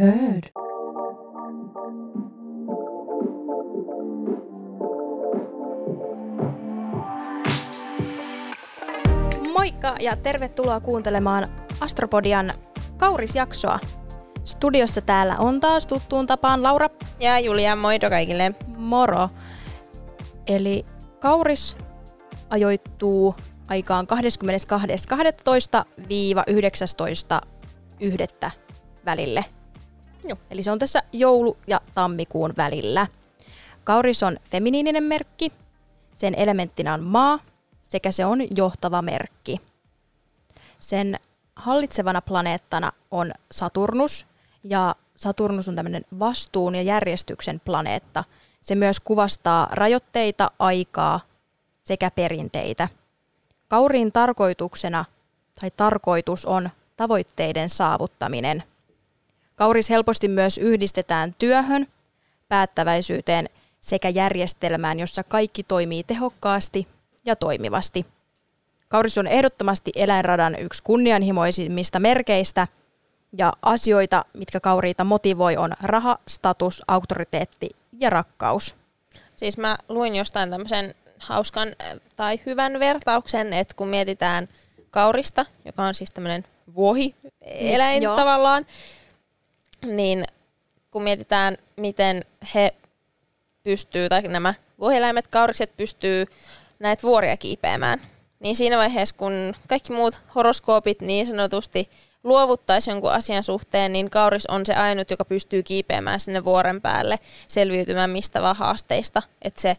heard. Moikka ja tervetuloa kuuntelemaan Astropodian kaurisjaksoa. Studiossa täällä on taas tuttuun tapaan Laura. Ja Julia, moido kaikille. Moro. Eli kauris ajoittuu aikaan 22.12.–19.11. välille. Joo. Eli se on tässä joulu- ja tammikuun välillä. Kauris on feminiininen merkki, sen elementtinä on maa sekä se on johtava merkki. Sen hallitsevana planeettana on Saturnus, ja Saturnus on tämmöinen vastuun ja järjestyksen planeetta. Se myös kuvastaa rajoitteita, aikaa sekä perinteitä. Kauriin tarkoitus on tavoitteiden saavuttaminen. Kauris helposti myös yhdistetään työhön, päättäväisyyteen sekä järjestelmään, jossa kaikki toimii tehokkaasti ja toimivasti. Kauris on ehdottomasti eläinradan yksi kunnianhimoisimmista merkeistä, ja asioita, mitkä kauriita motivoi, on raha, status, auktoriteetti ja rakkaus. Siis mä luin jostain tämmöisen hauskan tai hyvän vertauksen, että kun mietitään kaurista, joka on siis tämmöinen vuohieläin tavallaan, niin kun mietitään, miten he pystyy, tai nämä vuohieläimet, kaurikset pystyy näitä vuoria kiipeämään, niin siinä vaiheessa, kun kaikki muut horoskoopit niin sanotusti luovuttaisi jonkun asian suhteen, niin kauris on se ainut, joka pystyy kiipeämään sinne vuoren päälle, selviytymään mistä vaan haasteista. Että se,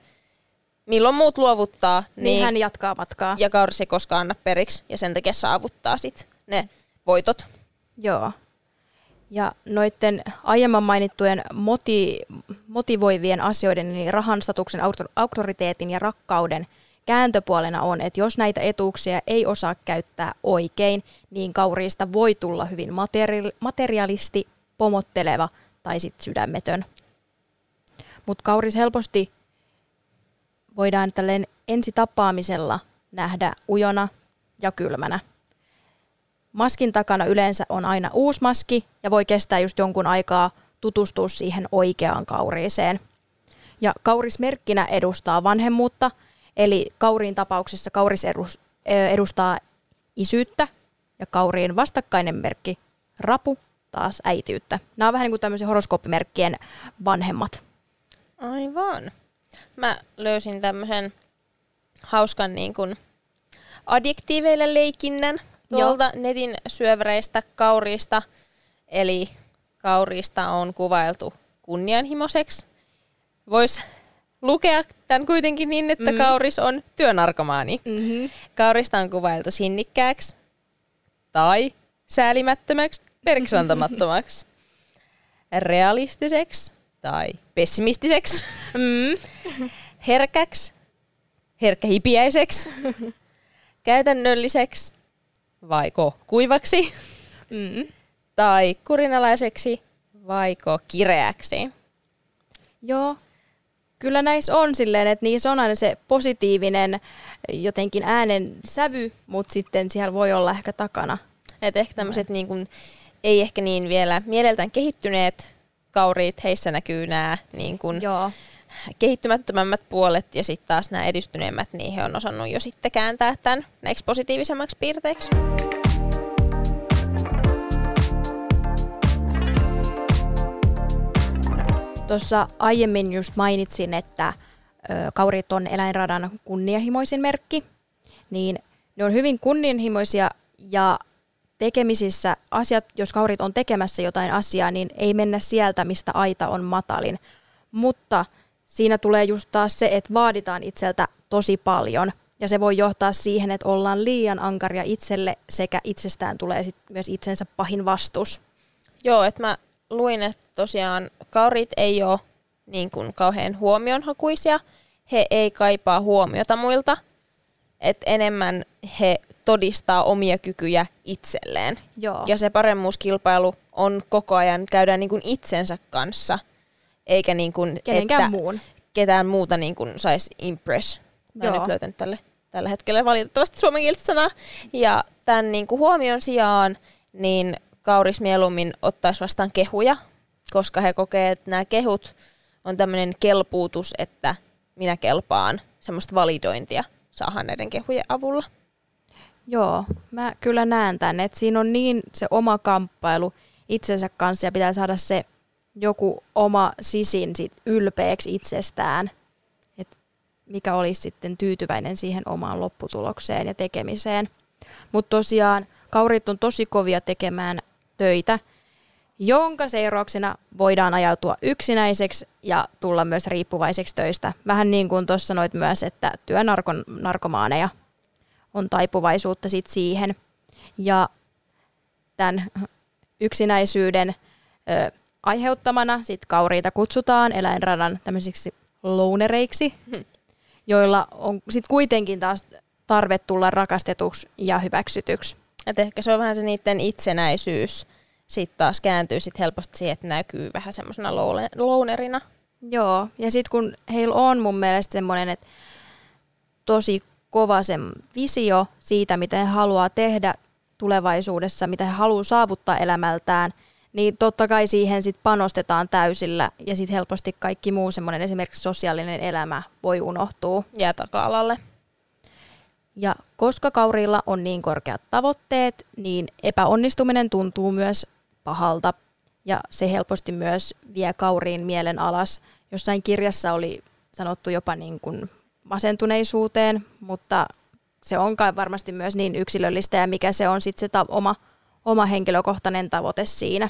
milloin muut luovuttaa, niin hän jatkaa matkaa. Ja kauris ei koskaan anna periksi, ja sen takia saavuttaa sit ne voitot. Joo. Ja noiden aiemman mainittujen motivoivien asioiden, niin rahan, statuksen, auktoriteetin ja rakkauden kääntöpuolena on, että jos näitä etuuksia ei osaa käyttää oikein, niin kauriista voi tulla hyvin materialisti, pomotteleva tai sitten sydämetön. Mutta kauris helposti voidaan tälleen ensitapaamisella nähdä ujona ja kylmänä. Maskin takana yleensä on aina uusi maski ja voi kestää just jonkun aikaa tutustua siihen oikeaan kauriiseen. Ja kaurismerkkinä edustaa vanhemmuutta, eli kauriin tapauksessa kauris edustaa isyyttä ja kauriin vastakkainen merkki, rapu, taas äitiyttä. Nämä on vähän niin kuin tämmöisen horoskooppimerkkien vanhemmat. Aivan. Mä löysin tämmöisen hauskan niin kuin adjektiiveillä leikinnän tuolta netin syövereistä kauriista. Eli kauriista on kuvailtu kunnianhimoiseksi. Voisi lukea tämän kuitenkin niin, että kauris on työnarkomaani. Mm-hmm. Kaurista on kuvailtu sinnikkääksi tai säälimättömäksi, periksantamattomaksi, realistiseksi tai pessimistiseksi, herkäksi, herkkähipiäiseksi, käytännölliseksi vaiko kuivaksi tai kurinalaiseksi vaiko kireäksi. Joo. Kyllä näissä on silleen, että niissä on aina se positiivinen jotenkin äänen sävy, mutta sitten siellä voi olla ehkä takana. Et ehkä tämmöiset niin kuin, ei ehkä niin vielä mieleltään kehittyneet kauriit, heissä näkyy nämä niin kuin kehittymättömämmät puolet, ja sitten taas nämä edistyneemmät, niin he on osannut jo sitten kääntää tämän näiksi positiivisemmaksi piirteiksi. Tuossa aiemmin just mainitsin, että kaurit on eläinradan kunnianhimoisin merkki, niin ne on hyvin kunnianhimoisia ja tekemisissä asiat, jos kaurit on tekemässä jotain asiaa, niin ei mennä sieltä, mistä aita on matalin. Mutta siinä tulee just taas se, että vaaditaan itseltä tosi paljon, ja se voi johtaa siihen, että ollaan liian ankaria itselle sekä itsestään tulee sit myös itsensä pahin vastus. Joo, että mä luin, että tosiaan kaurit ei ole niin kuin kauhean huomionhakuisia. He ei kaipaa huomiota muilta. Et enemmän he todistaa omia kykyjä itselleen. Joo. Ja se paremmuuskilpailu on koko ajan, käydään niin kuin itsensä kanssa. Eikä niin kuin, että muun. Ketään muuta niin kuin saisi impress. Mä en nyt löytänyt tällä hetkellä valitettavasti suomenkielistä sanaa. Ja tämän niin kuin huomion sijaan niin kauris mieluummin ottaisi vastaan kehuja, koska he kokee, että nämä kehut on tämmöinen kelpuutus, että minä kelpaan, semmoista validointia saadaan näiden kehujen avulla. Joo, mä kyllä näen tämän, että siinä on niin se oma kamppailu itsensä kanssa ja pitää saada se joku oma sisin sit ylpeäksi itsestään, että mikä olisi sitten tyytyväinen siihen omaan lopputulokseen ja tekemiseen. Mutta tosiaan kaurit on tosi kovia tekemään töitä, jonka seurauksena voidaan ajautua yksinäiseksi ja tulla myös riippuvaiseksi töistä. Vähän niin kuin tuossa sanoit myös, että työnarkomaaneja on taipuvaisuutta sit siihen. Ja tämän yksinäisyyden aiheuttamana sit kauriita kutsutaan eläinradan tämmöisiksi lonereiksi, joilla on sit kuitenkin taas tarve tulla rakastetuksi ja hyväksytyksi. Et ehkä se on vähän se niiden itsenäisyys. Sitten taas kääntyy sit helposti siihen, että näkyy vähän semmoisena lonerina. Joo, ja sitten kun heillä on mun mielestä semmoinen, että tosi kova se visio siitä, mitä he haluaa tehdä tulevaisuudessa, mitä he haluaa saavuttaa elämältään, niin totta kai siihen sit panostetaan täysillä ja sitten helposti kaikki muu semmoinen esimerkiksi sosiaalinen elämä voi unohtua. Jää taka-alalle. Ja koska kauriilla on niin korkeat tavoitteet, niin epäonnistuminen tuntuu myös pahalta. Ja se helposti myös vie kauriin mielen alas. Jossain kirjassa oli sanottu jopa niin kuin masentuneisuuteen, mutta se on kai varmasti myös niin yksilöllistä ja mikä se on sitten se oma henkilökohtainen tavoite siinä.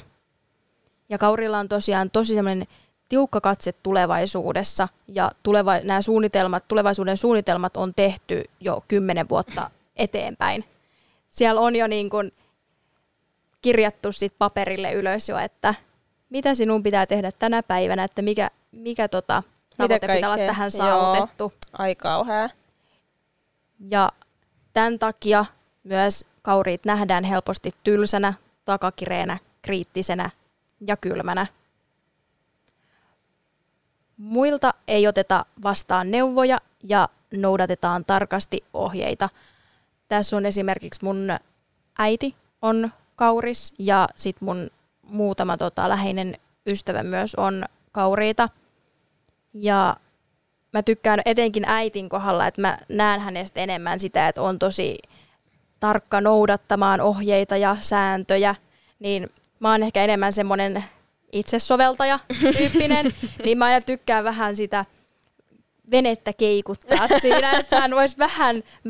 Ja kaurilla on tosiaan tosi sellainen tiukka katse tulevaisuudessa ja nämä tulevaisuuden suunnitelmat on tehty jo 10 vuotta eteenpäin. Siellä on jo niin kuin kirjattu sit paperille ylös jo, että mitä sinun pitää tehdä tänä päivänä, että mikä tavoite pitää olla tähän saavutettu. Ai kauhea. Ja tämän takia myös kauriit nähdään helposti tylsänä, takakireenä, kriittisenä ja kylmänä. Muilta ei oteta vastaan neuvoja ja noudatetaan tarkasti ohjeita. Tässä on esimerkiksi mun äiti on kauris ja sit mun muutama läheinen ystävä myös on kauriita. Ja mä tykkään etenkin äitin kohdalla, että mä näen hänestä enemmän sitä, että on tosi tarkka noudattamaan ohjeita ja sääntöjä. Niin mä oon ehkä enemmän semmoinen itse soveltaja tyyppinen, niin mä aina tykkään vähän sitä venettä keikuttaa siinä, että hän voisi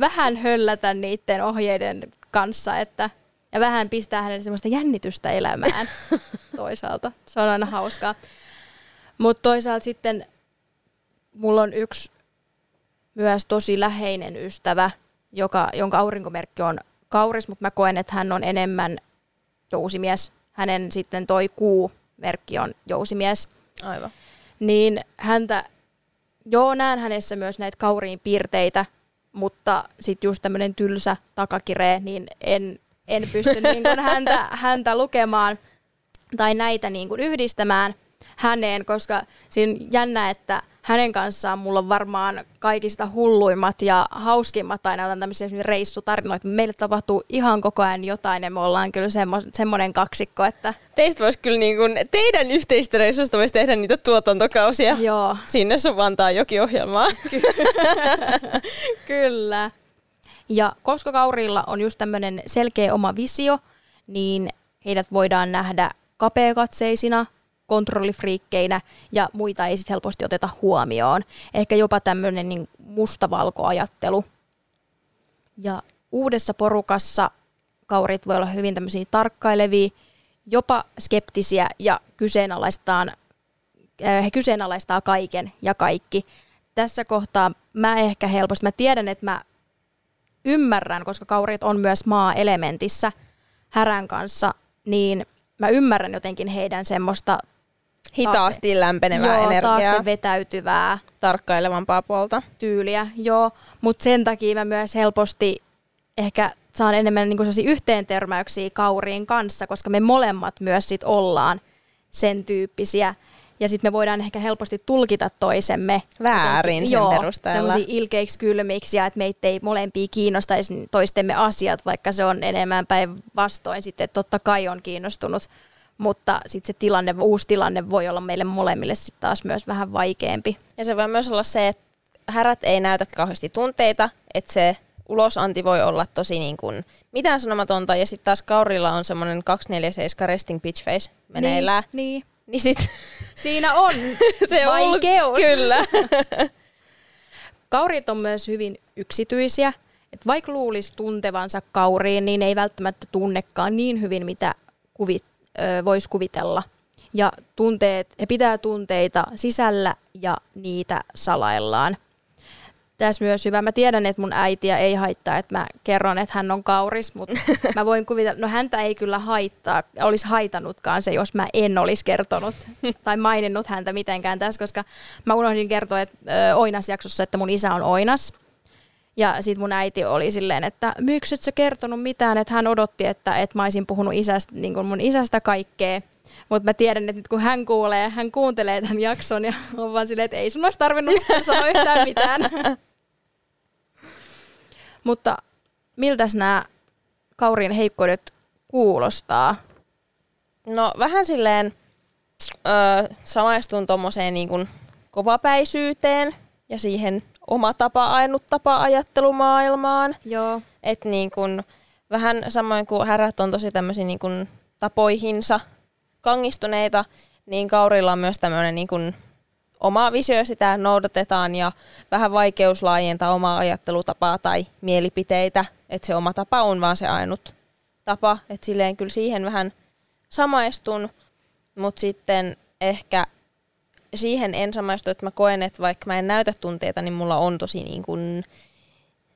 vähän höllätä niiden ohjeiden kanssa, että, ja vähän pistää hänelle semmoista jännitystä elämään toisaalta. Se on aina hauskaa. Mutta toisaalta sitten mulla on yksi myös tosi läheinen ystävä, jonka aurinkomerkki on kauris, mutta mä koen, että hän on enemmän jousimies. Hänen sitten toi kuumerkki on jousimies. Aivan. Niin näen hänessä myös näitä kauriin piirteitä, mutta sitten just tämmöinen tylsä takakiree, niin en pysty niin kun häntä lukemaan tai näitä niin kun yhdistämään häneen, koska siinä on jännä, että hänen kanssaan mulla on varmaan kaikista hulluimmat ja hauskimmat aina on tämmöisiä reissutarinoita. Meille tapahtuu ihan koko ajan jotain ja me ollaan kyllä semmoinen kaksikko, että... Teistä voisi kyllä niin kuin, teidän yhteistä reissusta voisi tehdä niitä tuotantokausia. Joo. Sinne sun Vantaa Joki-ohjelmaa. Kyllä. Ja koska kauriilla on just tämmöinen selkeä oma visio, niin heidät voidaan nähdä kapeakatseisina, kontrollifriikkeinä ja muita ei sitten helposti oteta huomioon. Ehkä jopa tämmöinen niin mustavalkoajattelu. Ja uudessa porukassa kaurit voi olla hyvin tämmöisiä tarkkailevia, jopa skeptisiä ja he kyseenalaistaa kaiken ja kaikki. Tässä kohtaa mä tiedän, että mä ymmärrän, koska kaurit on myös maa-elementissä härän kanssa, niin mä ymmärrän jotenkin heidän semmoista hitaasti lämpenevää energiaa. Taakse vetäytyvää. Tarkkailevampaa puolta. Tyyliä, joo. Mutta sen takia mä myös helposti ehkä saan enemmän niinku yhteentörmäyksiä kauriin kanssa, koska me molemmat myös sit ollaan sen tyyppisiä. Ja sitten me voidaan ehkä helposti tulkita toisemme. Väärin sen perusteella. Joo, tämmöisiä ilkeiksi kylmiksi ja että meitä ei molempia kiinnostaisi toistemme asiat, vaikka se on enemmän päin vastoin sitten, että totta kai on kiinnostunut. Mutta sitten se tilanne, uusi tilanne voi olla meille molemmille sitten taas myös vähän vaikeampi. Ja se voi myös olla se, että härät ei näytä kauheasti tunteita, että se ulosanti voi olla tosi niin kuin mitään sanomatonta. Ja sitten taas Kaurilla on semmoinen 247 resting bitch face meneillään. Niin sit siinä on se vaikeus. Kyllä. Kaurit on myös hyvin yksityisiä. Et vaikka luulisi tuntevansa kauriin, niin ei välttämättä tunnekaan niin hyvin, mitä voisi kuvitella. Ja he pitää tunteita sisällä ja niitä salaillaan. Tässä myös hyvä. Mä tiedän, että mun äitiä ei haittaa, että mä kerron, että hän on kauris, mutta mä voin kuvitella, no häntä ei kyllä olisi haitanutkaan se, jos mä en olisi kertonut tai maininnut häntä mitenkään tässä, koska mä unohdin kertoa Oinas-jaksossa, että mun isä on Oinas. Ja sit mun äiti oli silleen, että miksi et sä kertonut mitään, että hän odotti, että mä olisin puhunut isästä, niin kuin mun isästä kaikkea. Mutta mä tiedän, että nyt kun hän kuuntelee tämän jakson ja on vaan silleen, että ei sun olisi tarvinnut sanoa yhtään mitään. Mutta miltäs nämä kauriin heikkoudet kuulostaa? No vähän silleen samaistun tommoseen niin kuin kovapäisyyteen ja siihen oma tapa, ainut tapa ajattelumaailmaan. Joo. Et niin kun, vähän samoin kuin härät on tosi tämmöisiä niin kun tapoihinsa kangistuneita, niin kaurilla on myös tämmöinen niin kun oma visio, sitä noudatetaan ja vähän vaikeus laajentaa omaa ajattelutapaa tai mielipiteitä. Että se oma tapa on vaan se ainut tapa. Että silleen kyllä siihen vähän samaistun, mutta sitten ehkä siihen en samaistu, että mä koen, että vaikka mä en näytä tunteita, niin mulla on tosi niin kun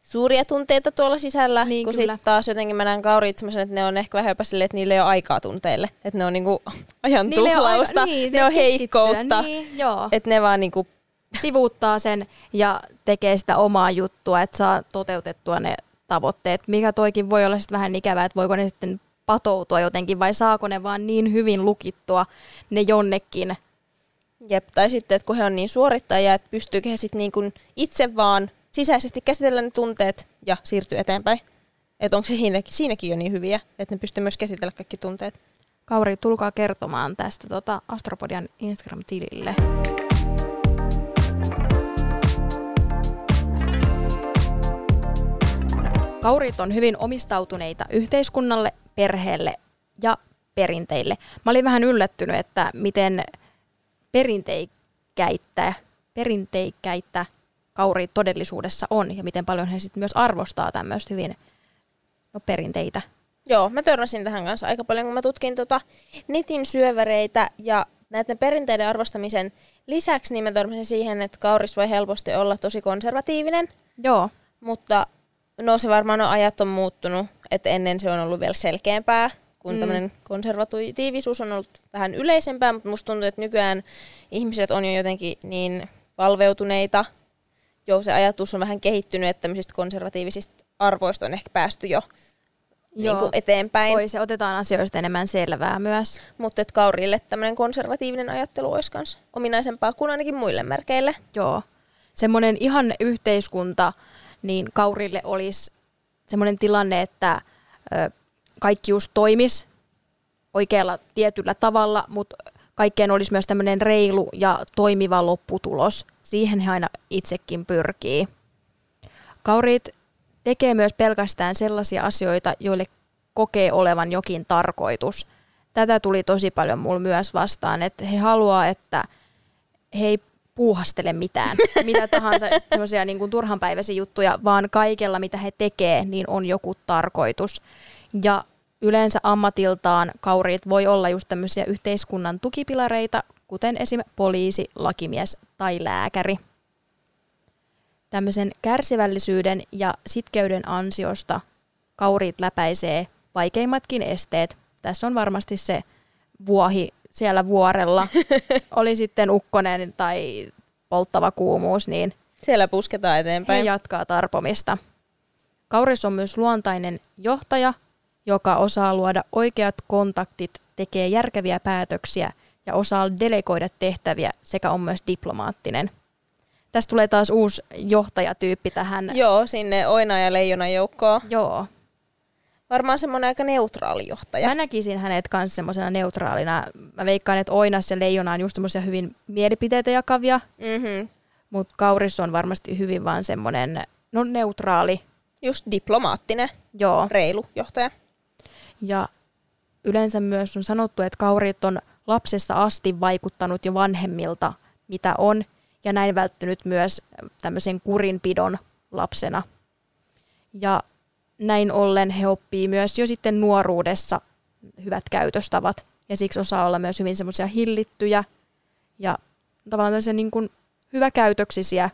suuria tunteita tuolla sisällä. Niin, kun sitten taas jotenkin mä näen kaurit semmoisen, että ne on ehkä vähän jopa silleen, että niillä ei ole aikaa tunteille. Että ne on niinku ajan tuhlausta, ne on heikkoutta. Niin, että ne vaan niinku sivuuttaa sen ja tekee sitä omaa juttua, että saa toteutettua ne tavoitteet. Mikä toikin voi olla sitten vähän ikävää, että voiko ne sitten patoutua jotenkin vai saako ne vaan niin hyvin lukittua ne jonnekin. Jep, tai sitten, että kun he on niin suorittajia, että pystyykö he sitten niin kuin itse vaan sisäisesti käsitellä ne tunteet ja siirtyy eteenpäin. Että onko he siinäkin jo niin hyviä, että ne pystyy myös käsitellä kaikki tunteet. Kauri, tulkaa kertomaan tästä Astropodian Instagram-tilille. Kaurit on hyvin omistautuneita yhteiskunnalle, perheelle ja perinteille. Mä olin vähän yllättynyt, että miten perinteikäitä kauri todellisuudessa on ja miten paljon he sitten myös arvostaa tämmöistä hyvin perinteitä. Joo, mä törmäsin tähän kanssa aika paljon, kun mä tutkin netin syövereitä ja näiden perinteiden arvostamisen lisäksi niin mä törmäsin siihen, että kauris voi helposti olla tosi konservatiivinen. Joo. Mutta no se varmaan ajat on muuttunut, että ennen se on ollut vielä selkeämpää. Kun tämmöinen konservatiivisuus on ollut vähän yleisempää, mutta musta tuntuu, että nykyään ihmiset on jo jotenkin niin valveutuneita. Joo, se ajatus on vähän kehittynyt, että tämmöisistä konservatiivisista arvoista on ehkä päästy jo niin kuin eteenpäin. Voi, se otetaan asioista enemmän selvää myös. Mutta että kaurille tämmöinen konservatiivinen ajattelu olisi myös ominaisempaa kuin ainakin muille merkeille. Joo, semmoinen ihan yhteiskunta, niin kaurille olisi semmoinen tilanne, että kaikki just toimisi oikealla tietyllä tavalla, mutta kaikkeen olisi myös tämmöinen reilu ja toimiva lopputulos. Siihen he aina itsekin pyrkii. Kaurit tekee myös pelkästään sellaisia asioita, joille kokee olevan jokin tarkoitus. Tätä tuli tosi paljon mulla myös vastaan, että he haluaa, että he ei puuhastele mitään, mitä tahansa semmoisia niin kuin turhanpäiväisiä juttuja, vaan kaikella mitä he tekee, niin on joku tarkoitus. Ja yleensä ammatiltaan kauriit voi olla just tämmöisiä yhteiskunnan tukipilareita, kuten esim. Poliisi, lakimies tai lääkäri. Tämmöisen kärsivällisyyden ja sitkeyden ansiosta kauriit läpäisee vaikeimmatkin esteet. Tässä on varmasti se vuohi siellä vuorella. Oli sitten ukkonen tai polttava kuumuus, niin siellä pusketaan eteenpäin. He jatkaa tarpomista. Kauris on myös luontainen johtaja, joka osaa luoda oikeat kontaktit, tekee järkeviä päätöksiä ja osaa delegoida tehtäviä sekä on myös diplomaattinen. Tässä tulee taas uusi johtajatyyppi tähän. Joo, sinne Oina ja Leijona joukkoon. Joo. varmaan semmoinen aika neutraali johtaja. Mä näkisin hänet kanssa semmoisena neutraalina. Mä veikkaan, että Oinas ja Leijona on just semmoisia hyvin mielipiteitä jakavia. Mm-hmm. Mutta Kauris on varmasti hyvin vaan semmoinen no, neutraali. Just diplomaattinen, joo. Reilu johtaja. Ja yleensä myös on sanottu, että Kaurit on lapsesta asti vaikuttanut jo vanhemmilta, mitä on. Ja näin välttynyt myös tämmöisen kurinpidon lapsena. Ja näin ollen he oppii myös jo sitten nuoruudessa hyvät käytöstavat. Ja siksi osaa olla myös hyvin semmoisia hillittyjä ja tavallaan tämmöisiä niin kuin hyväkäytöksisiä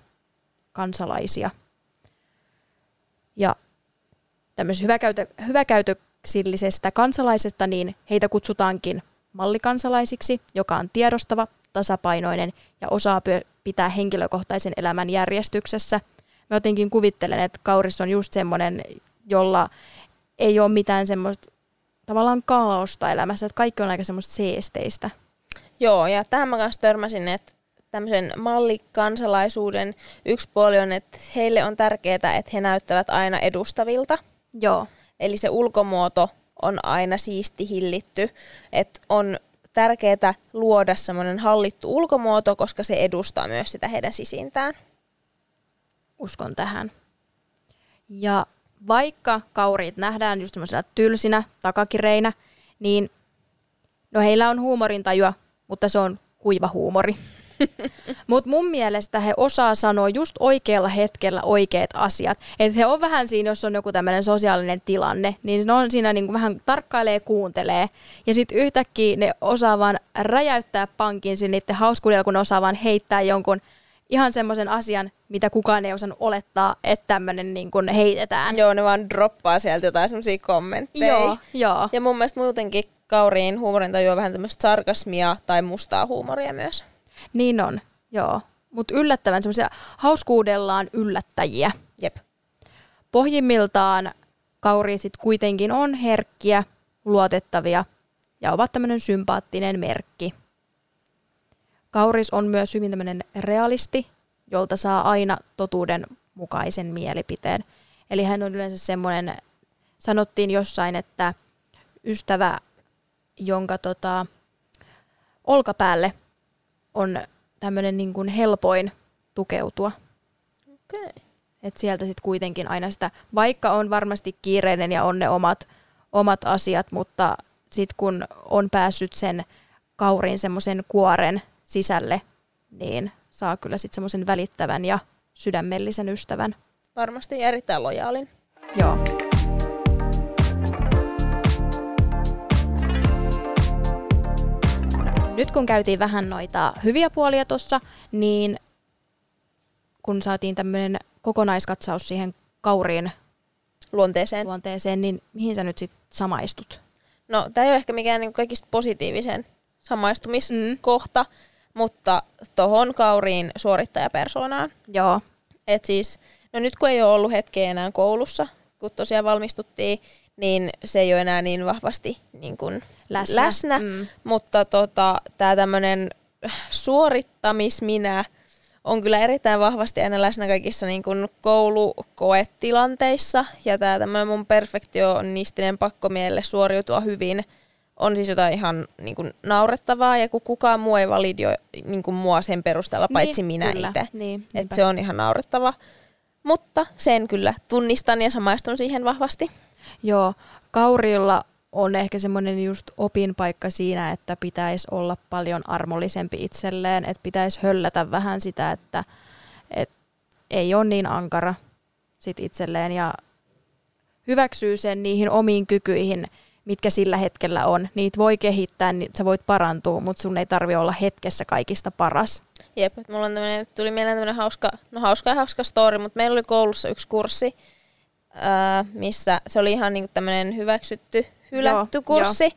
kansalaisia. Ja tämmöisessä hyväkäytöksillisestä kansalaisesta niin heitä kutsutaankin mallikansalaisiksi, joka on tiedostava, tasapainoinen ja osaa pitää henkilökohtaisen elämän järjestyksessä. Mä jotenkin kuvittelen, että Kauris on just semmoinen, jolla ei ole mitään semmoista tavallaan kaaosta elämässä, että kaikki on aika semmoista seesteistä. Joo, ja tähän mä kanssa törmäsin, että tämmöisen mallikansalaisuuden yksi puoli on, että heille on tärkeää, että he näyttävät aina edustavilta. Joo. Eli se ulkomuoto on aina siisti hillitty, että on tärkeää luoda semmoinen hallittu ulkomuoto, koska se edustaa myös sitä heidän sisintään. Uskon tähän. Ja vaikka kaurit nähdään just semmoisena tylsinä, takakireinä, niin no heillä on huumorintajua, mutta se on kuiva huumori. Mutta mun mielestä he osaa sanoa just oikealla hetkellä oikeat asiat. Että he on vähän siinä, jos on joku tämmöinen sosiaalinen tilanne, niin ne on siinä niinku vähän tarkkailee, kuuntelee. Ja sitten yhtäkkiä ne osaa vaan räjäyttää pankin sen niiden hauskuudella, kun ne osaa vaan heittää jonkun ihan semmoisen asian, mitä kukaan ei osannut olettaa, että tämmöinen niin kun heitetään. Joo, ne vaan droppaa sieltä jotain semmoisia kommentteja. Joo, joo. Ja mun mielestä muutenkin Kauriin huumorintaju on vähän tämmöistä sarkasmia tai mustaa huumoria myös. Niin on, joo. Mutta yllättävän semmoisia hauskuudellaan yllättäjiä. Jep. Pohjimmiltaan Kauri sit kuitenkin on herkkiä, luotettavia ja ovat tämmöinen sympaattinen merkki. Kauris on myös hyvin tämmöinen realisti, jolta saa aina totuuden mukaisen mielipiteen. Eli hän on yleensä semmoinen, sanottiin jossain, että ystävä, jonka olkapäälle on tämmöinen niin kuin helpoin tukeutua. Okay. Et sieltä sitten kuitenkin aina sitä, vaikka on varmasti kiireinen ja on ne omat asiat, mutta sitten kun on päässyt sen Kaurin semmoisen kuoren sisälle, niin saa kyllä sitten semmoisen välittävän ja sydämellisen ystävän. Varmasti erittäin lojaalin. Joo. Nyt kun käytiin vähän noita hyviä puolia tuossa, niin kun saatiin tämmöinen kokonaiskatsaus siihen Kauriin luonteeseen, niin mihin sä nyt sitten samaistut? No, tää ei ole ehkä mikään niinku kaikista positiivisen samaistumiskohta, mutta tohon Kauriin suorittajapersoonaan. Joo. Et siis, no nyt kun ei ole ollut hetkeä enää koulussa, kun tosiaan valmistuttiin, niin se ei ole enää niin vahvasti niin kuin läsnä. Mutta tämä tämmöinen suorittamisminä on kyllä erittäin vahvasti aina läsnä kaikissa niin kuin koulukoetilanteissa. Ja tämä tämmöinen mun perfektionistinen pakkomielle suoriutua hyvin on siis jotain ihan niin kuin naurettavaa, ja kun kukaan muu ei validoi niin kuin mua sen perusteella, paitsi minä itse. Niin, että se on ihan naurettava. Mutta sen kyllä tunnistan ja samaistun siihen vahvasti. Joo, Kaurilla on ehkä semmoinen just opinpaikka siinä, että pitäisi olla paljon armollisempi itselleen, että pitäisi höllätä vähän sitä, että ei ole niin ankara sit itselleen ja hyväksyy sen niihin omiin kykyihin, mitkä sillä hetkellä on. Niitä voi kehittää, niin sä voit parantua, mutta sun ei tarvitse olla hetkessä kaikista paras. Jep, mulla on tuli mieleen tämmöinen hauska story, mutta meillä oli koulussa yksi kurssi, missä se oli ihan niinku tämmöinen hyväksytty, hylätty kurssi.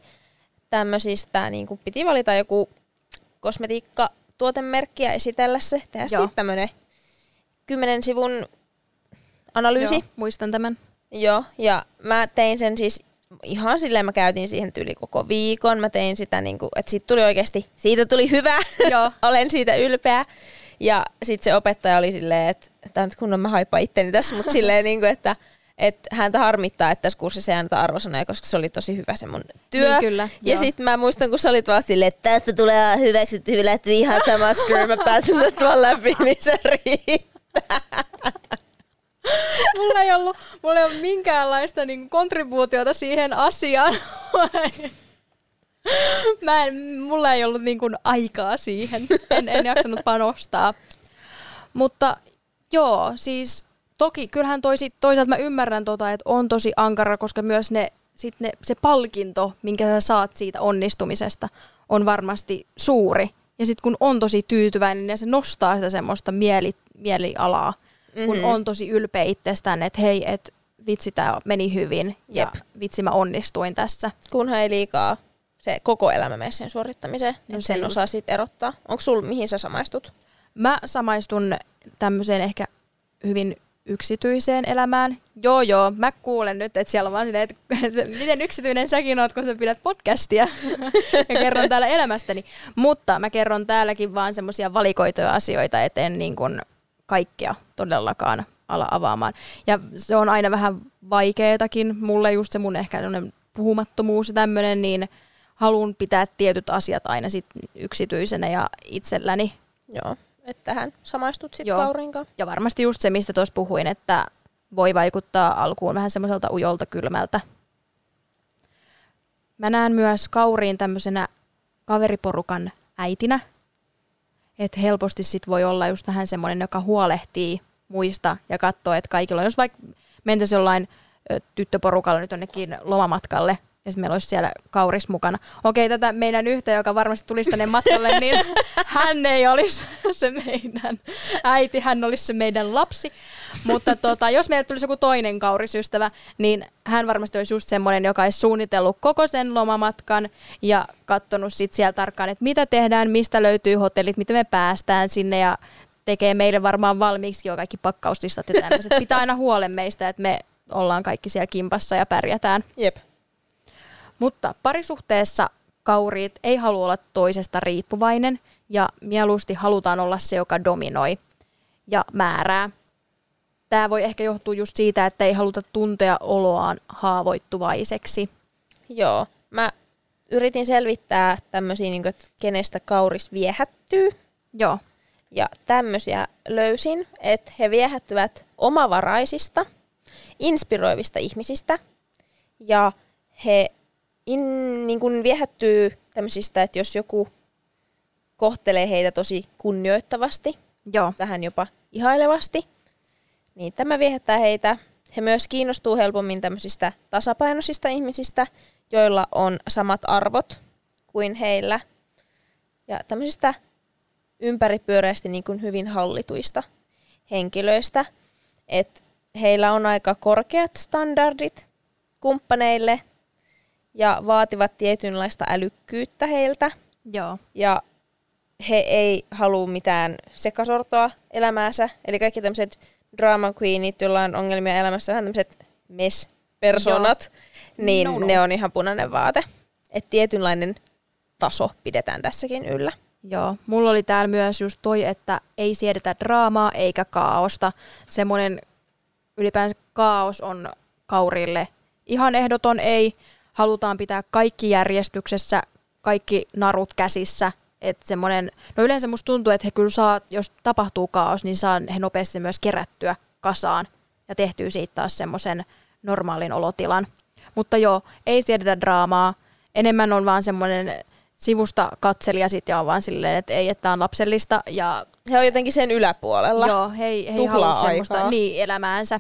Tämmöisistä niinku piti valita joku kosmetiikkatuotemerkki ja esitellä se, tehdä sitten tämmöinen 10 sivun analyysi. Joo, muistan tämän. Joo, ja mä tein sen siis ihan silleen, mä käytin siihen tyyli koko viikon. Mä tein sitä niinku, että siitä tuli hyvä. Joo. Olen siitä ylpeä. Ja sit se opettaja oli silleen, että kun mä haippaan itteni tässä, mutta silleen niinku, että että häntä harmittaa, että tässä kurssissa ei anneta arvosanoja, koska se oli tosi hyvä se mun työ. Niin, kyllä, ja sitten mä muistan, kun sä olit vaan silleen, että tästä tulee hyväksytty, hylätty, ihan sama screw, mä pääsin tästä vaan läpi, niin se riittää. Mulla ei ollut minkäänlaista niin kontribuutiota siihen asiaan. Mulla ei ollut niin kuin aikaa siihen. En jaksanut panostaa. Mutta joo, siis toki kyllähän toisaalta mä ymmärrän että on tosi ankara, koska myös se palkinto, minkä sä saat siitä onnistumisesta, on varmasti suuri. Ja sit kun on tosi tyytyväinen, niin se nostaa sitä semmoista mielialaa, kun on tosi ylpeä itsestään, että hei, että vitsi, tää meni hyvin ja vitsi, mä onnistuin tässä. Kunhan ei liikaa se koko elämä mene sen suorittamiseen, no, sen osaa siitä erottaa. Onko sulla, mihin sä samaistut? Mä samaistun tämmöiseen ehkä hyvin yksityiseen elämään. Joo, mä kuulen nyt, että siellä on vaan silleen, että miten yksityinen säkin oot, kun sä pidät podcastia ja kerron täällä elämästäni. Mutta mä kerron täälläkin vaan semmoisia valikoituja asioita, et en niin kuin kaikkea todellakaan ala avaamaan. Ja se on aina vähän vaikeetakin. Mulle just se mun ehkä puhumattomuus ja tämmöinen, niin haluan pitää tietyt asiat aina sit yksityisenä ja itselläni. Joo, että tähän samaistut sitten Kaurinkaan. Ja varmasti just se, mistä tuossa puhuin, että voi vaikuttaa alkuun vähän semmoiselta ujolta kylmältä. Mä näen myös Kauriin tämmöisenä kaveriporukan äitinä. Että helposti sit voi olla just vähän semmoinen, joka huolehtii muista ja katsoo, että kaikilla on. Jos vaikka mentäisiin jollain tyttöporukalla nyt jonnekin lomamatkalle, ja sitten meillä olisi siellä Kauris mukana. Okei, tätä meidän yhtä, joka varmasti tulisi tänne matkalle, niin hän ei olisi se meidän äiti, hän olisi se meidän lapsi. Mutta jos meille tulisi joku toinen Kauris-ystävä, niin hän varmasti olisi just semmoinen, joka olisi suunnitellut koko sen lomamatkan ja katsonut sitten siellä tarkkaan, että mitä tehdään, mistä löytyy hotellit, miten me päästään sinne ja tekee meille varmaan valmiiksi jo kaikki pakkauslistat ja tämmöiset. Pitää aina huolen meistä, että me ollaan kaikki siellä kimpassa ja pärjätään. Jep. Mutta parisuhteessa Kauriit ei halua olla toisesta riippuvainen ja mieluusti halutaan olla se, joka dominoi ja määrää. Tämä voi ehkä johtua just siitä, että ei haluta tuntea oloaan haavoittuvaiseksi. Joo, mä yritin selvittää tämmöisiä, niin kuin, että kenestä Kauris viehättyy. Joo. Ja tämmöisiä löysin, että he viehättyvät omavaraisista, inspiroivista ihmisistä ja he niin kun viehättyy tämmöisistä, että jos joku kohtelee heitä tosi kunnioittavasti, joo, vähän jopa ihailevasti, niin tämä viehättää heitä. He myös kiinnostuu helpommin tämmöisistä tasapainoisista ihmisistä, joilla on samat arvot kuin heillä. Ja tämmöisistä ympäripyöreästi niin kun hyvin hallituista henkilöistä. Et heillä on aika korkeat standardit kumppaneille, ja vaativat tietynlaista älykkyyttä heiltä. Joo. Ja he ei halua mitään sekasortoa elämäänsä. Eli kaikki tämmöiset drama queenit, joilla on ongelmia elämässä, vähän tämmöiset mess-personat, niin ne on ihan punainen vaate. Että tietynlainen taso pidetään tässäkin yllä. Joo. Mulla oli täällä myös just toi, että ei siedetä draamaa eikä kaaosta. Semmoinen ylipäänsä kaos on Kaurille ihan ehdoton ei. Halutaan pitää kaikki järjestyksessä, kaikki narut käsissä. Että semmoinen, no yleensä musta tuntuu, että he kyllä saa, jos tapahtuu kaos, niin saa he nopeasti myös kerättyä kasaan ja tehtyä siitä taas semmoisen normaalin olotilan. Mutta joo, ei siedetä draamaa. Enemmän on vaan semmoinen sivusta katselija sit ja on vaan silleen, että ei, että tää on lapsellista. Ja he on jotenkin sen yläpuolella. Joo, he halua semmoista niin elämäänsä.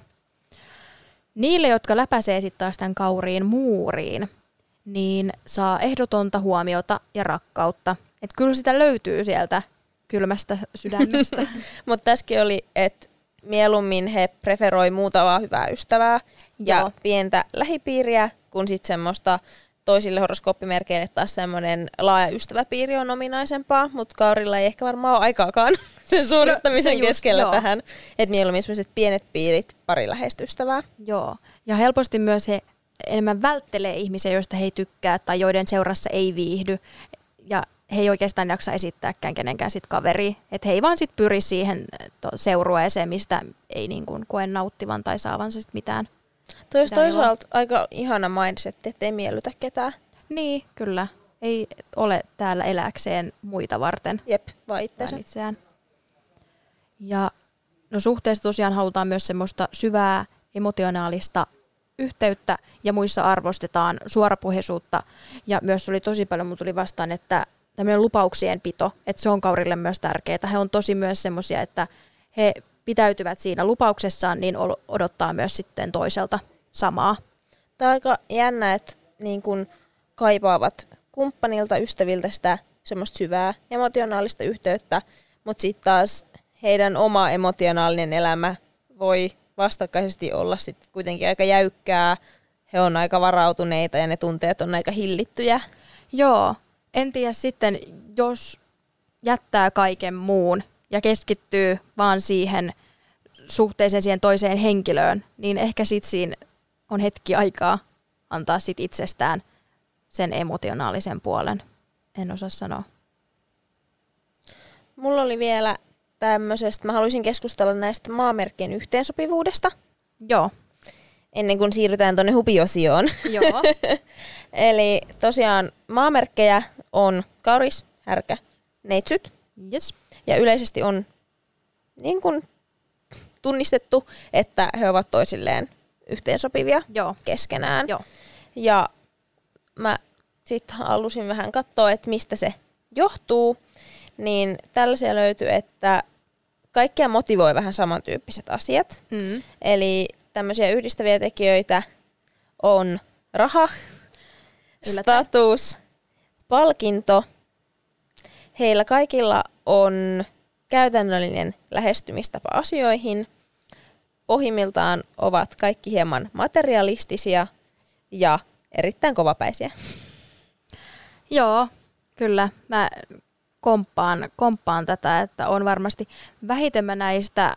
Niille, jotka läpäisee sitten taas tämän Kauriin muuriin, niin saa ehdotonta huomiota ja rakkautta. Et kyllä sitä löytyy sieltä kylmästä sydämestä. Mutta tässäkin oli, että mieluummin he preferoi muutavaa hyvää ystävää ja pientä lähipiiriä, kun sitten semmoista toisille horoskooppimerkeille taas semmoinen laaja ystäväpiiri on ominaisempaa, mutta Kaurilla ei ehkä varmaan ole aikaakaan sen suorittamisen keskellä tähän. Että mieluummin sellaiset pienet piirit, pari läheistä ystävää. Joo, ja helposti myös he enemmän välttelee ihmisiä, joista he ei tykkää tai joiden seurassa ei viihdy. Ja he ei oikeastaan jaksa esittääkään kenenkään sit kaveria. Että he ei vaan sit pyri siihen seurueeseen, mistä ei niin kuin koe nauttivan tai saavansa sit mitään. Toi olisi toisaalta aika ihana mindset, ettei miellytä ketään. Niin, kyllä. Ei ole täällä elääkseen muita varten. Jep, vaan itseään. Ja no suhteessa tosiaan halutaan myös semmoista syvää emotionaalista yhteyttä ja muissa arvostetaan suorapuheisuutta. Ja myös oli tosi paljon, mun tuli vastaan, että tämmöinen lupauksien pito, että se on Kaurille myös tärkeää. He on tosi myös semmoisia, että he pitäytyvät siinä lupauksessaan, niin odottaa myös sitten toiselta samaa. Tämä on aika jännä, että niin kun kaipaavat kumppanilta, ystäviltä sitä semmoista syvää emotionaalista yhteyttä, mutta sitten taas heidän oma emotionaalinen elämä voi vastakkaisesti olla sitten kuitenkin aika jäykkää. He on aika varautuneita ja ne tunteet on aika hillittyjä. Joo. En tiedä sitten, jos jättää kaiken muun ja keskittyy vaan siihen suhteeseen, siihen toiseen henkilöön, niin ehkä sitten siinä on hetki aikaa antaa sit itsestään sen emotionaalisen puolen. En osaa sanoa. Mulla oli vielä tämmöisestä, mä haluaisin keskustella näistä maamerkkien yhteensopivuudesta. Joo. Ennen kuin siirrytään tuonne hupiosioon. Joo. Eli tosiaan maamerkkejä on kauris, härkä, neitsyt. Yes. Ja yleisesti on niin kuin tunnistettu, että he ovat toisilleen yhteensopivia keskenään. Joo. Ja mä sitten halusin vähän katsoa, että mistä se johtuu. Niin tällaisia löytyy, että kaikkia motivoi vähän samantyyppiset asiat. Mm. Eli tämmöisiä yhdistäviä tekijöitä on raha, status, palkinto. Heillä kaikilla on käytännöllinen lähestymistapa asioihin. Pohjimmiltaan ovat kaikki hieman materialistisia ja erittäin kovapäisiä. Joo, kyllä. Mä komppaan tätä, että on varmasti vähiten mä näistä.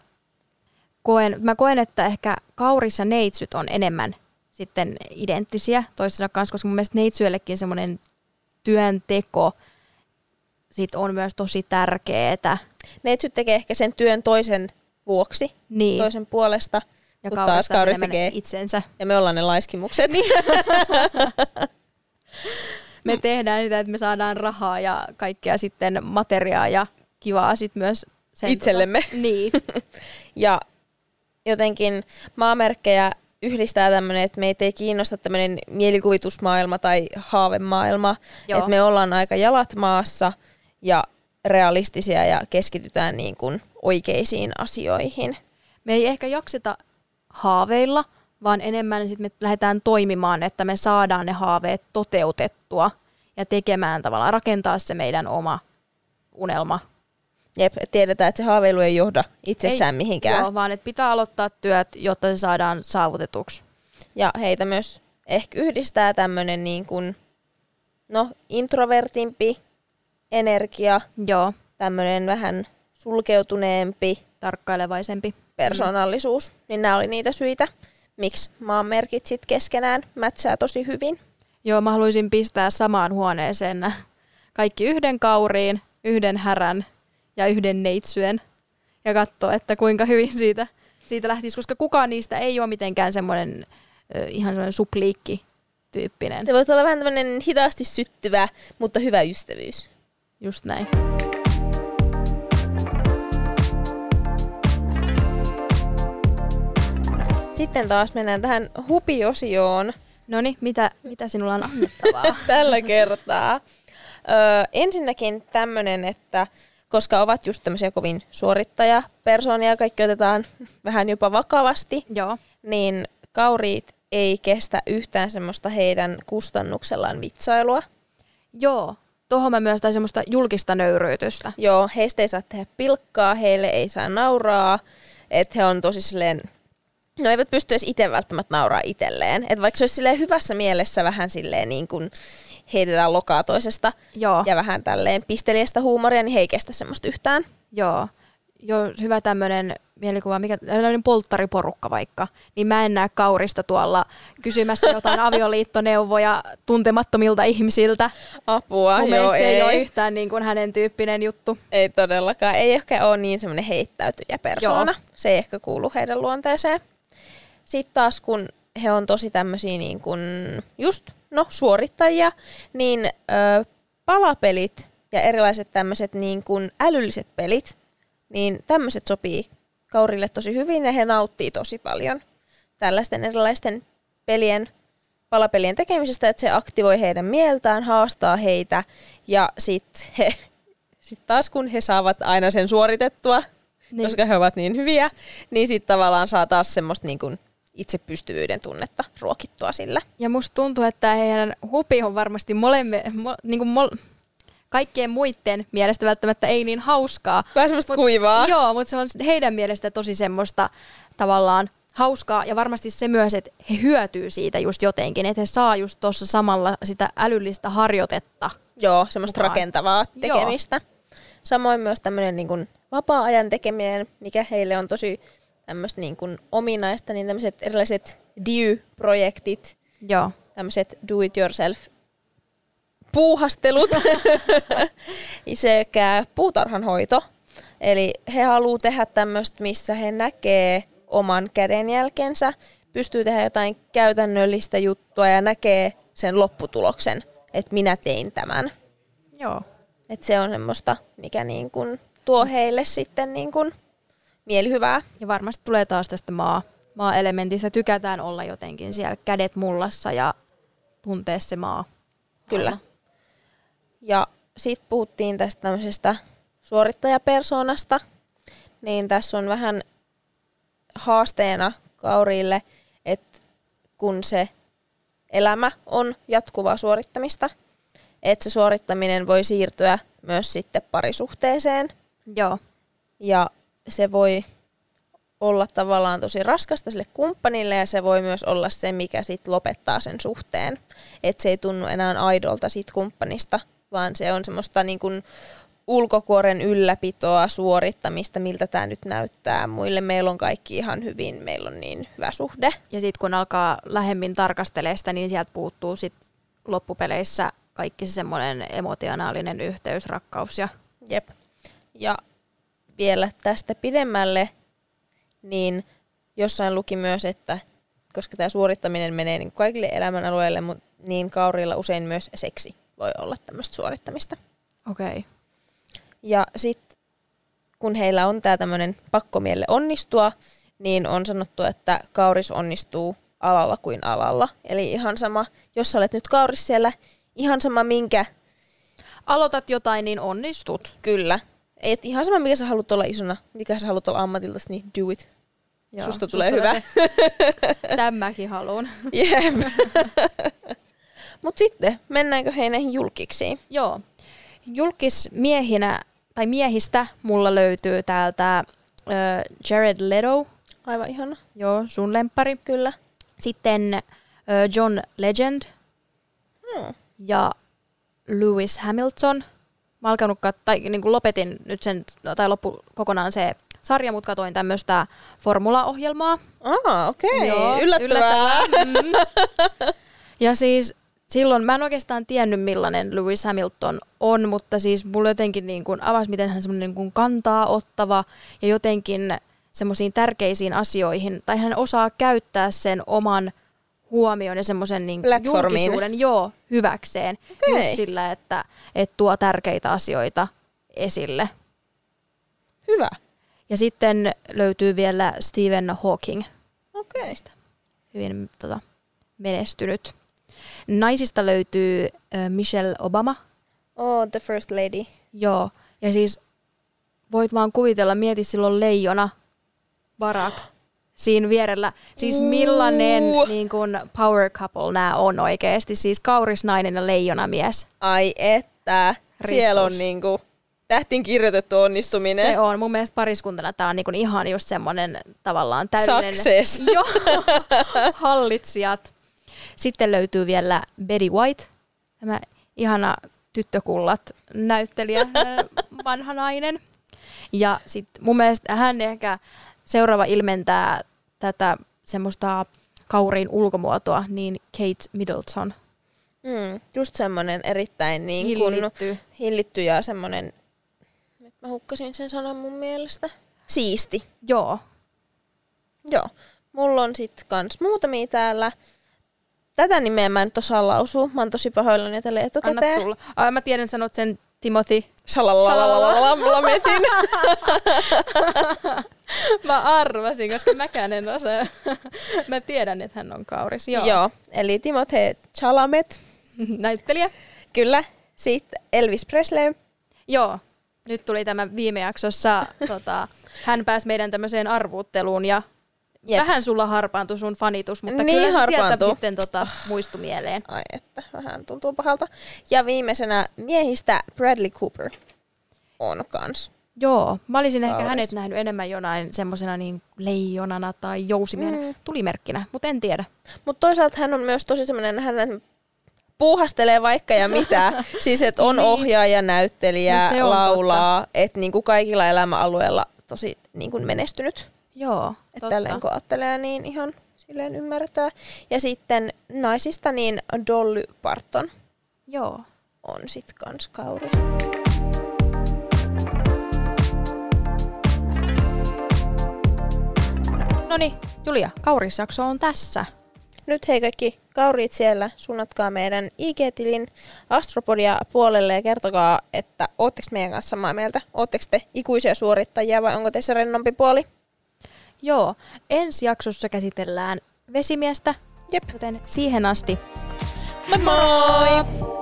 Mä koen, että ehkä kauris ja neitsyt on enemmän sitten identtisiä toisensa kanssa, koska mun mielestä neitsyellekin semmoinen työnteko sit on myös tosi tärkeetä. Neitsyt tekee ehkä sen työn toisen vuoksi, niin, toisen puolesta, ja mutta taas kauris tekee itsensä. Ja me ollaan ne laiskimukset. Niin. Me tehdään sitä, että me saadaan rahaa ja kaikkea sitten materiaa ja kivaa sitten myös sen itsellemme. Niin. Ja jotenkin maamerkkejä yhdistää tämmöinen, että meitä ei kiinnosta tämmöinen mielikuvitusmaailma tai haavemaailma. Että me ollaan aika jalat maassa ja realistisia ja keskitytään niin kuin oikeisiin asioihin. Me ei ehkä jakseta haaveilla, vaan enemmän sit me lähdetään toimimaan, että me saadaan ne haaveet toteutettua ja tekemään tavallaan, rakentaa se meidän oma unelma. Jep, tiedetään, että se haaveilu ei johda itsessään mihinkään. Joo, vaan että pitää aloittaa työt, jotta se saadaan saavutetuksi. Ja heitä myös ehkä yhdistää tämmöinen niin kuin, introvertimpi energia, tämmöinen vähän sulkeutuneempi, tarkkailevaisempi persoonallisuus. Niin nämä oli niitä syitä, miksi maanmerkit sit keskenään mätsää tosi hyvin. Joo, mä haluaisin pistää samaan huoneeseen kaikki yhden kauriin, yhden härän ja yhden neitsyen ja katsoa, että kuinka hyvin siitä lähtisi, koska kukaan niistä ei ole mitenkään semmoinen ihan semmoinen supliikki-tyyppinen. Se voisi olla vähän tämmöinen hitaasti syttyvä, mutta hyvä ystävyys. Just näin. Sitten taas mennään tähän hupiosioon. Noniin, mitä sinulla on annettavaa? Tällä kertaa. Ensinnäkin tämmöinen, että koska ovat just tämmöisiä kovin suorittajapersoonia, kaikki otetaan vähän jopa vakavasti, niin kauriit ei kestä yhtään semmoista heidän kustannuksellaan vitsailua. Joo, tuohon mä myös tai semmoista julkista nöyryytystä. Joo, heistä ei saa tehdä pilkkaa, heille ei saa nauraa, että he on tosi silleen, eivät pysty edes itse välttämättä nauraa itselleen. Että vaikka se olisi silleen hyvässä mielessä vähän silleen niin kuin heitetään lokaa toisesta ja vähän tälleen pisteliästä huumoria, niin he ei kestä semmoista yhtään. Joo. Hyvä tämmöinen mielikuva, tämmöinen polttariporukka vaikka. Niin mä en näe kaurista tuolla kysymässä jotain avioliittoneuvoja tuntemattomilta ihmisiltä. Apua, mun mielestä se ei ole yhtään niin kuin hänen tyyppinen juttu. Ei todellakaan. Ei ehkä ole niin semmoinen heittäytyjä persoona. Joo. Se ei ehkä kuulu heidän luonteeseen. Sitten taas kun he on tosi tämmöisiä niin kuin just suorittajia, niin palapelit ja erilaiset tämmöiset niin kuin älylliset pelit, niin tämmöiset sopii Kaurille tosi hyvin ja he nauttii tosi paljon tällaisten erilaisten pelien, palapelien tekemisestä, että se aktivoi heidän mieltään, haastaa heitä ja sitten taas kun he saavat aina sen suoritettua, niin, koska he ovat niin hyviä, niin sitten tavallaan saa taas semmoista niin kuin itsepystyvyyden tunnetta ruokittua sillä. Ja musta tuntuu, että heidän hupi on varmasti kaikkien muiden mielestä välttämättä ei niin hauskaa. Vähän semmoista kuivaa. Joo, mutta se on heidän mielestä tosi semmoista tavallaan hauskaa ja varmasti se myös, että he hyötyy siitä just jotenkin, että he saa just tuossa samalla sitä älyllistä harjoitetta. Joo, semmoista rakentavaa tekemistä. Joo. Samoin myös tämmöinen niin kuin vapaa-ajan tekeminen, mikä heille on tosi tämmöistä niin kuin ominaista, niin tämmöiset erilaiset DIY-projektit, joo, tämmöiset do-it-yourself-puuhastelut sekä puutarhanhoito. Eli he haluaa tehdä tämmöistä, missä he näkee oman kädenjälkensä, pystyy tehdä jotain käytännöllistä juttua ja näkee sen lopputuloksen, että minä tein tämän. Joo. Et se on semmoista, mikä niin kun tuo heille sitten niin kun mielihyvää. Ja varmasti tulee taas tästä maa-elementistä. Tykätään olla jotenkin siellä kädet mullassa ja tuntee se maa. Kyllä. Aina. Ja sitten puhuttiin tästä tämmöisestä suorittajapersoonasta. Niin tässä on vähän haasteena Kaurille, että kun se elämä on jatkuvaa suorittamista, että se suorittaminen voi siirtyä myös sitten parisuhteeseen. Joo. Ja se voi olla tavallaan tosi raskasta sille kumppanille ja se voi myös olla se, mikä sitten lopettaa sen suhteen. Että se ei tunnu enää aidolta siitä kumppanista, vaan se on semmoista niin kuin ulkokuoren ylläpitoa, suorittamista, miltä tämä nyt näyttää muille. Meillä on kaikki ihan hyvin, meillä on niin hyvä suhde. Ja sitten kun alkaa lähemmin tarkastelemaan sitä, niin sieltä puuttuu sit loppupeleissä kaikki se semmoinen emotionaalinen yhteys, rakkaus. Jep. Ja vielä tästä pidemmälle, niin jossain luki myös, että koska tämä suorittaminen menee niin kaikille elämänalueille, niin Kaurilla usein myös seksi voi olla tämmöistä suorittamista. Okei. Ja sitten kun heillä on tämä tämmöinen pakkomielle onnistua, niin on sanottu, että Kauris onnistuu alalla kuin alalla. Eli ihan sama, jos olet nyt Kauris siellä, ihan sama minkä aloitat jotain, niin onnistut. Kyllä. Et ihan sama, mikä sä haluat olla isona, mikä sä haluat olla ammatiltasi, niin do it. Joo, susta tulee hyvä. Tämäkin haluan. Jep. Mut sitten, mennäänkö hei näihin julkiksiin? Joo. Julkismiehinä, tai miehistä, mulla löytyy täältä Jared Leto. Aivan ihana. Joo, sun lemppari. Kyllä. Sitten John Legend. Ja Lewis Hamilton. Mä alkanut lopetin nyt sen, tai loppu kokonaan se sarja, mutta katoin tämmöistä formulaohjelmaa. Okei. Joo, yllättävää. Ja siis silloin mä en oikeastaan tiennyt, millainen Lewis Hamilton on, mutta siis mulla jotenkin niin kuin avasi, miten hän semmoinen niin kuin kantaa ottava ja jotenkin semmoisiin tärkeisiin asioihin, tai hän osaa käyttää sen oman huomioon ja semmoisen niin julkisuuden hyväkseen. Okay. Just sillä, että tuo tärkeitä asioita esille. Hyvä. Ja sitten löytyy vielä Stephen Hawking. Okei. Okay. Hyvin menestynyt. Naisista löytyy Michelle Obama. Oh, the first lady. Joo. Ja siis voit vaan kuvitella, mieti silloin leijona Barack. Siinä vierellä. Siis millainen niin kuin power couple nämä on oikeasti. Siis kaurisnainen ja leijonamies. Ai että. Ristus. Siellä on niin kuin tähtiin kirjoitettu onnistuminen. Se on. Mun mielestä pariskuntana tämä on niin kuin ihan just semmoinen tavallaan täydellinen. Success. Joo. Hallitsijat. Sitten löytyy vielä Betty White. Tämä ihana tyttökullat näyttelijä. Vanha nainen. Ja sitten mun mielestä hän ehkä seuraava ilmentää tätä semmoista kauriin ulkomuotoa, niin Kate Middleton. Just semmoinen erittäin niin kuin hillitty ja semmoinen, nyt mä hukkasin sen sanan mun mielestä, siisti. Joo. Mulla on sit kans muutamia täällä. Tätä nimeä mä en osaa lausua. Mä oon tosi pahoillani tälle etukäteen. Anna tulla. Mä tiedän, sanot sen Timothy Chalalametin. Mä arvasin, koska mäkään en osaa. Mä tiedän, että hän on kauris. Joo, eli Timothy Chalamet. Näyttelijä. Kyllä. Sitten Elvis Presley. Joo. Nyt tuli tämä viime jaksossa. Hän pääsi meidän tämmöiseen arvuutteluun ja vähän sulla harpaantui sun fanitus, mutta niin kyllä se sieltä sitten muistui mieleen. Ai että, vähän tuntuu pahalta. Ja viimeisenä miehistä Bradley Cooper on kans. Joo, mä olisin ehkä hänet nähnyt enemmän jonain semmosena niin leijonana tai jousimiehenä, tulimerkkinä, mutta en tiedä. Mutta toisaalta hän on myös tosi semmoinen, hän puuhastelee vaikka ja mitä. Siis että on ohjaaja, näyttelijä, no laulaa, että niinku kaikilla elämäalueilla tosi niinku menestynyt. Joo, että tälleen kun ajattelee, niin ihan silleen ymmärtää. Ja sitten naisista niin Dolly Parton. Joo. On sit kans kauris. Noniin, Julia, kaurisjakso on tässä. Nyt hei kaikki kauriit siellä, suunnatkaa meidän IG-tilin Astropodia puolelle ja kertokaa, että ootteko meidän kanssa samaa mieltä? Ootteko te ikuisia suorittajia vai onko teissä rennompi puoli? Joo, ensi jaksossa käsitellään vesimiestä, joten siihen asti. Moi moi!